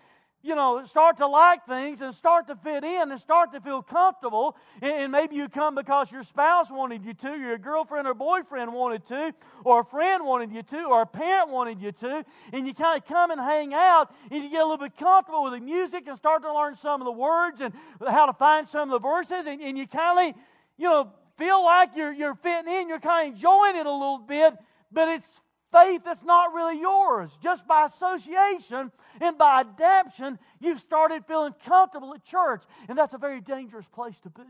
you know, start to like things and start to fit in and start to feel comfortable. And maybe you come because your spouse wanted you to, your girlfriend or boyfriend wanted to, or a friend wanted you to, or a parent wanted you to. And you kind of come and hang out and you get a little bit comfortable with the music and start to learn some of the words and how to find some of the verses. And you kind of, you know, feel like you're fitting in, you're kind of enjoying it a little bit, but it's faith that's not really yours. Just by association and by adaptation, you've started feeling comfortable at church. And that's a very dangerous place to be.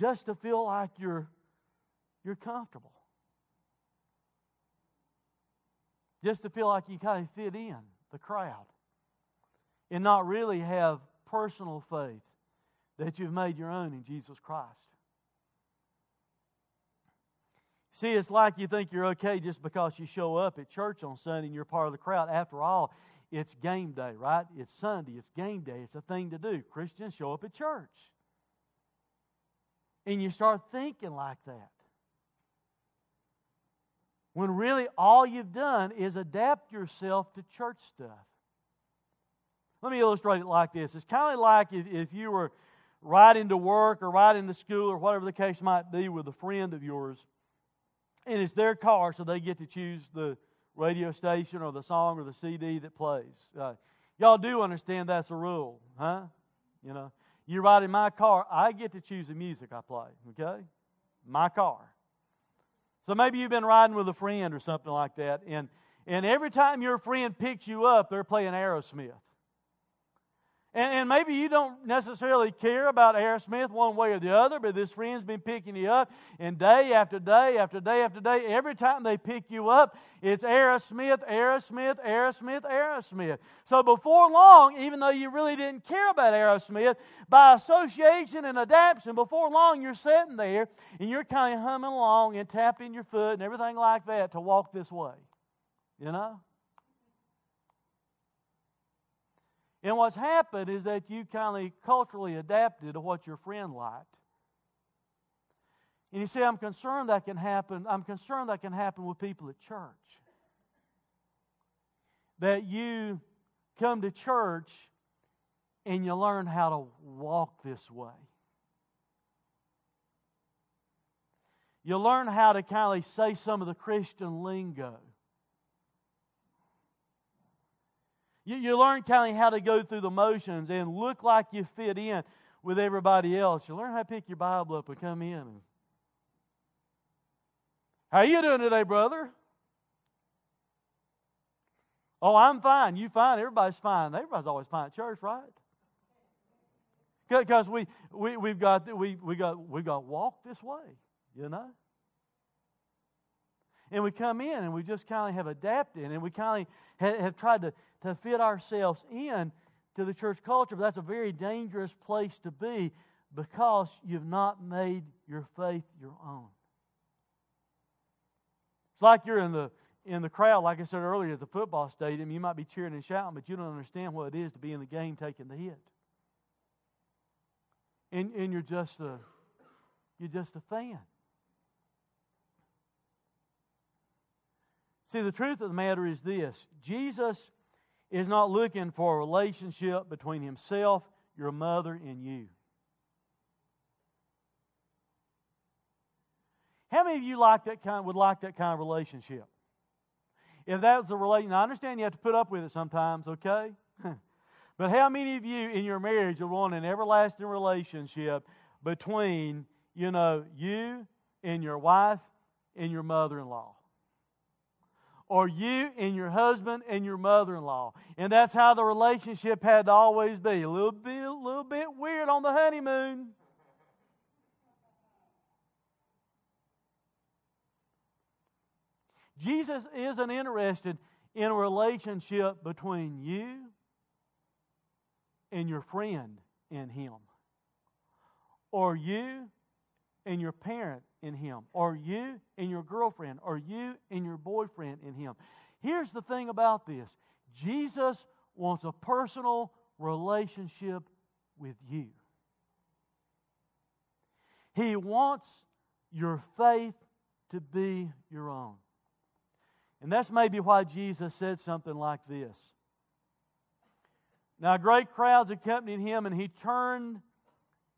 Just to feel like you're comfortable. Just to feel like you kind of fit in the crowd. And not really have personal faith that you've made your own in Jesus Christ. See, it's like you think you're okay just because you show up at church on Sunday and you're part of the crowd. After all, it's game day, right? It's Sunday. It's game day. It's a thing to do. Christians show up at church. And you start thinking like that. When really all you've done is adapt yourself to church stuff. Let me illustrate it like this. It's kind of like if you were riding to work or riding to school or whatever the case might be with a friend of yours. And it's their car, so they get to choose the radio station or the song or the CD that plays. Y'all do understand that's a rule, huh? You know, you ride in my car, I get to choose the music I play, okay? My car. So maybe you've been riding with a friend or something like that, and every time your friend picks you up, they're playing Aerosmith. And maybe you don't necessarily care about Aerosmith one way or the other, but this friend's been picking you up, and day after day after day after day, every time they pick you up, it's Aerosmith, Aerosmith, Aerosmith, Aerosmith. So before long, even though you really didn't care about Aerosmith, by association and adaptation, before long you're sitting there, and you're kind of humming along and tapping your foot and everything like that to walk this way, you know? And what's happened is that you kind of culturally adapted to what your friend liked. And you see, I'm concerned that can happen. I'm concerned that can happen with people at church. That you come to church and you learn how to walk this way. You learn how to kind of say some of the Christian lingo. You learn kind of how to go through the motions and look like you fit in with everybody else. You learn how to pick your Bible up and come in. And, how are you doing today, brother? Oh, I'm fine. You fine? Everybody's fine. Everybody's always fine at church, right? Because we've got walked this way, you know. And we come in and we just kind of have adapted and we kind of have tried to fit ourselves in to the church culture. But that's a very dangerous place to be because you've not made your faith your own. It's like you're in the crowd, like I said earlier, at the football stadium. You might be cheering and shouting, but you don't understand what it is to be in the game taking the hit. And you're just a fan. See, the truth of the matter is this. Jesus is not looking for a relationship between himself, your mother, and you. How many of you would like that kind of relationship? If that was a relationship, I understand you have to put up with it sometimes, okay? But how many of you in your marriage would want an everlasting relationship between, you and your wife and your mother-in-law? Or you and your husband and your mother-in-law? And that's how the relationship had to always be. A little bit weird on the honeymoon. Jesus isn't interested in a relationship between you and your friend and him, or you and your parent and him, or you and your girlfriend, or you and your boyfriend and him. Here's the thing about this. Jesus wants a personal relationship with you. He wants your faith to be your own. And that's maybe why Jesus said something like this. Now great crowds accompanied him, and he turned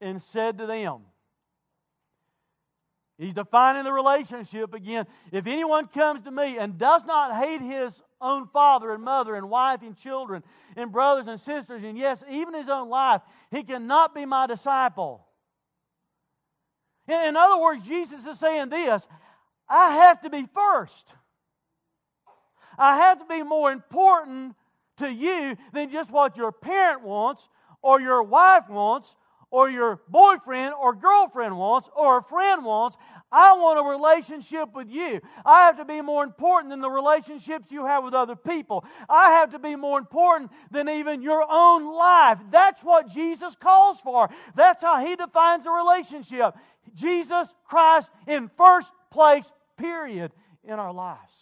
and said to them, he's defining the relationship again. If anyone comes to me and does not hate his own father and mother and wife and children and brothers and sisters, and yes, even his own life, he cannot be my disciple. In other words, Jesus is saying this, I have to be first. I have to be more important to you than just what your parent wants, or your wife wants, or your boyfriend or girlfriend wants, or a friend wants. I want a relationship with you. I have to be more important than the relationships you have with other people. I have to be more important than even your own life. That's what Jesus calls for. That's how he defines a relationship. Jesus Christ in first place, period, in our lives.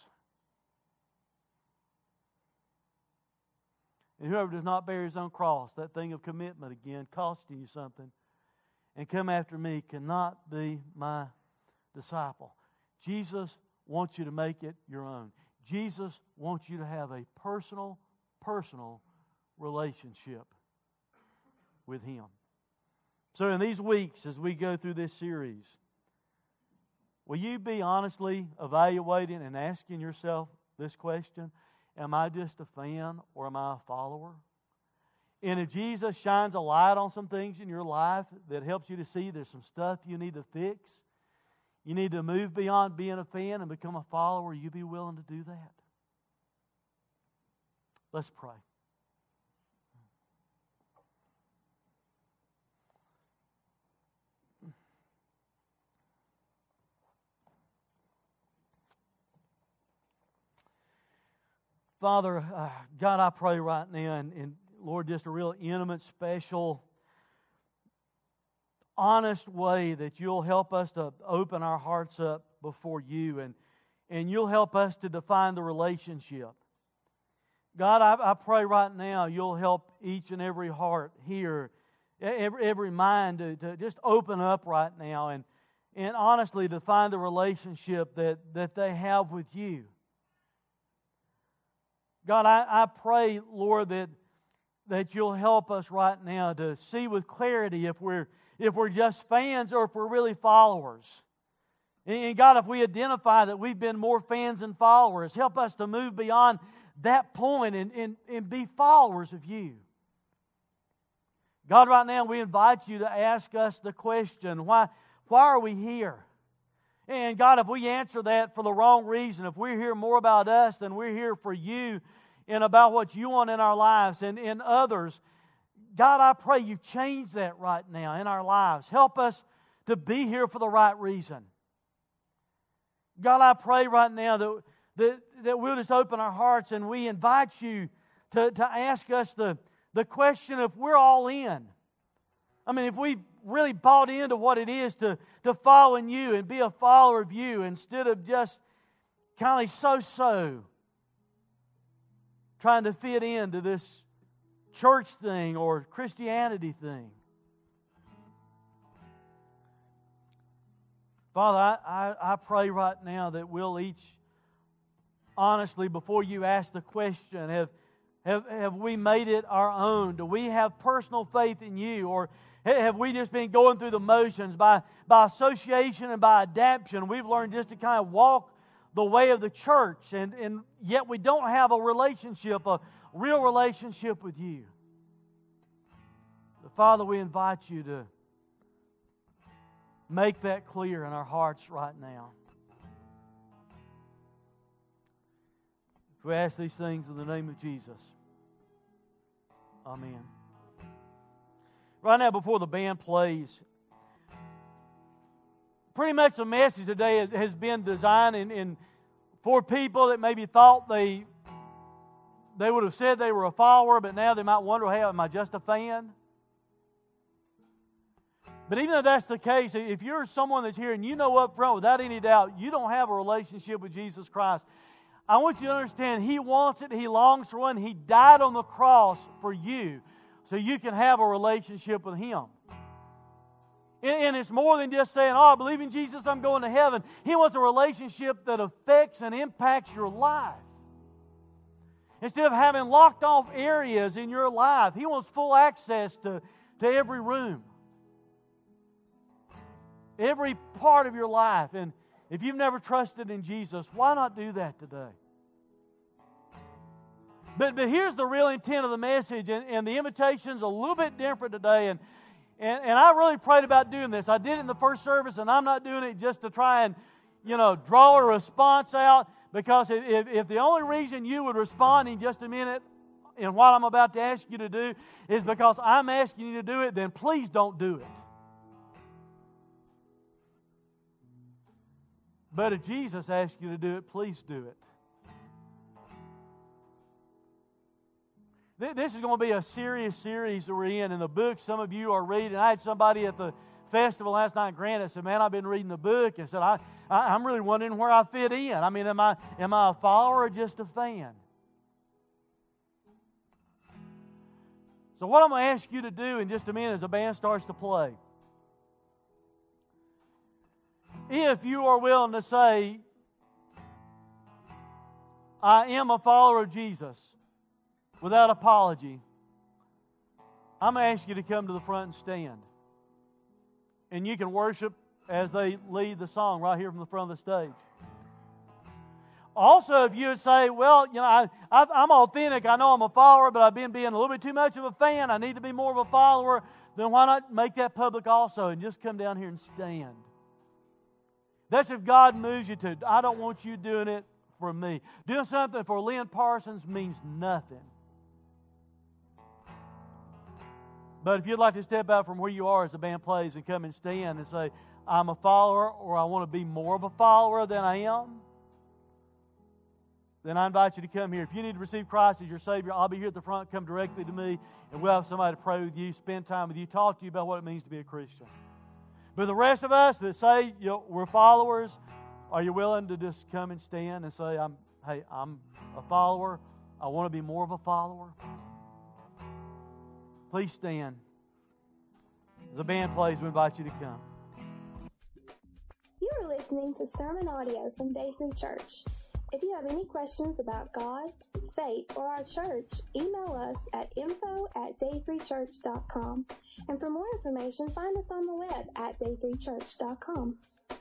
And whoever does not bear his own cross, that thing of commitment again, costing you something, and come after me, cannot be my disciple. Jesus wants you to make it your own. Jesus wants you to have a personal relationship with him. So in these weeks, as we go through this series, will you be honestly evaluating and asking yourself this question? Am I just a fan, or am I a follower? And if Jesus shines a light on some things in your life that helps you to see there's some stuff you need to fix, you need to move beyond being a fan and become a follower, you be willing to do that. Let's pray. Father, God, I pray right now, and Lord, just a real intimate, special, honest way that you'll help us to open our hearts up before you, and you'll help us to define the relationship. God, I pray right now you'll help each and every heart here, every mind to just open up right now and honestly define the relationship that they have with you. God, I pray, Lord, that you'll help us right now to see with clarity if we're just fans or if we're really followers. And God, if we identify that we've been more fans than followers, help us to move beyond that point and be followers of you. God, right now we invite you to ask us the question, why are we here? And God, if we answer that for the wrong reason, if we're here more about us than we're here for you and about what you want in our lives and in others, God, I pray you change that right now in our lives. Help us to be here for the right reason. God, I pray right now that we'll just open our hearts and we invite you to ask us the question if we're all in. I mean, if we've really bought into what it is to follow in you and be a follower of you instead of just kind of so-so trying to fit into this church thing or Christianity thing. Father, I pray right now that we'll each honestly before you ask the question, have we made it our own? Do we have personal faith in you? Or have we just been going through the motions by association and by adaption? We've learned just to kind of walk the way of the church, and yet we don't have a relationship, a real relationship with you. But Father, we invite you to make that clear in our hearts right now. We ask these things in the name of Jesus. Amen. Right now, before the band plays, pretty much the message today has been designed for people that maybe thought they would have said they were a follower, but now they might wonder, hey, am I just a fan? But even though that's the case, if you're someone that's here and you know up front, without any doubt, you don't have a relationship with Jesus Christ, I want you to understand, He wants it, He longs for one, He died on the cross for you, so you can have a relationship with Him. And it's more than just saying, oh, I believe in Jesus, I'm going to heaven. He wants a relationship that affects and impacts your life. Instead of having locked off areas in your life, He wants full access to every room, every part of your life. And if you've never trusted in Jesus, why not do that today? But here's the real intent of the message, and the invitation's a little bit different today. And I really prayed about doing this. I did it in the first service, and I'm not doing it just to try and, draw a response out, because if the only reason you would respond in just a minute in what I'm about to ask you to do is because I'm asking you to do it, then please don't do it. But if Jesus asks you to do it, please do it. This is going to be a serious series that we're in the book some of you are reading. I had somebody at the festival last night, Grant, that said, man, I've been reading the book, and said, I'm really wondering where I fit in. I mean, am I a follower or just a fan? So what I'm going to ask you to do in just a minute as the band starts to play, if you are willing to say, I am a follower of Jesus, without apology, I'm going to ask you to come to the front and stand. And you can worship as they lead the song right here from the front of the stage. Also, if you would say, well, I'm authentic, I know I'm a follower, but I've been being a little bit too much of a fan, I need to be more of a follower, then why not make that public also and just come down here and stand? That's if God moves you to, I don't want you doing it for me. Doing something for Lynn Parsons means nothing. But if you'd like to step out from where you are as the band plays and come and stand and say, I'm a follower, or I want to be more of a follower than I am, then I invite you to come here. If you need to receive Christ as your Savior, I'll be here at the front. Come directly to me, and we'll have somebody to pray with you, spend time with you, talk to you about what it means to be a Christian. But the rest of us that say we're followers, are you willing to just come and stand and say, I'm a follower, I want to be more of a follower? Please stand. The band plays, we invite you to come. You are listening to sermon audio from Day 3 Church. If you have any questions about God, faith, or our church, email us at info@day3church.com. And for more information, find us on the web at day3church.com.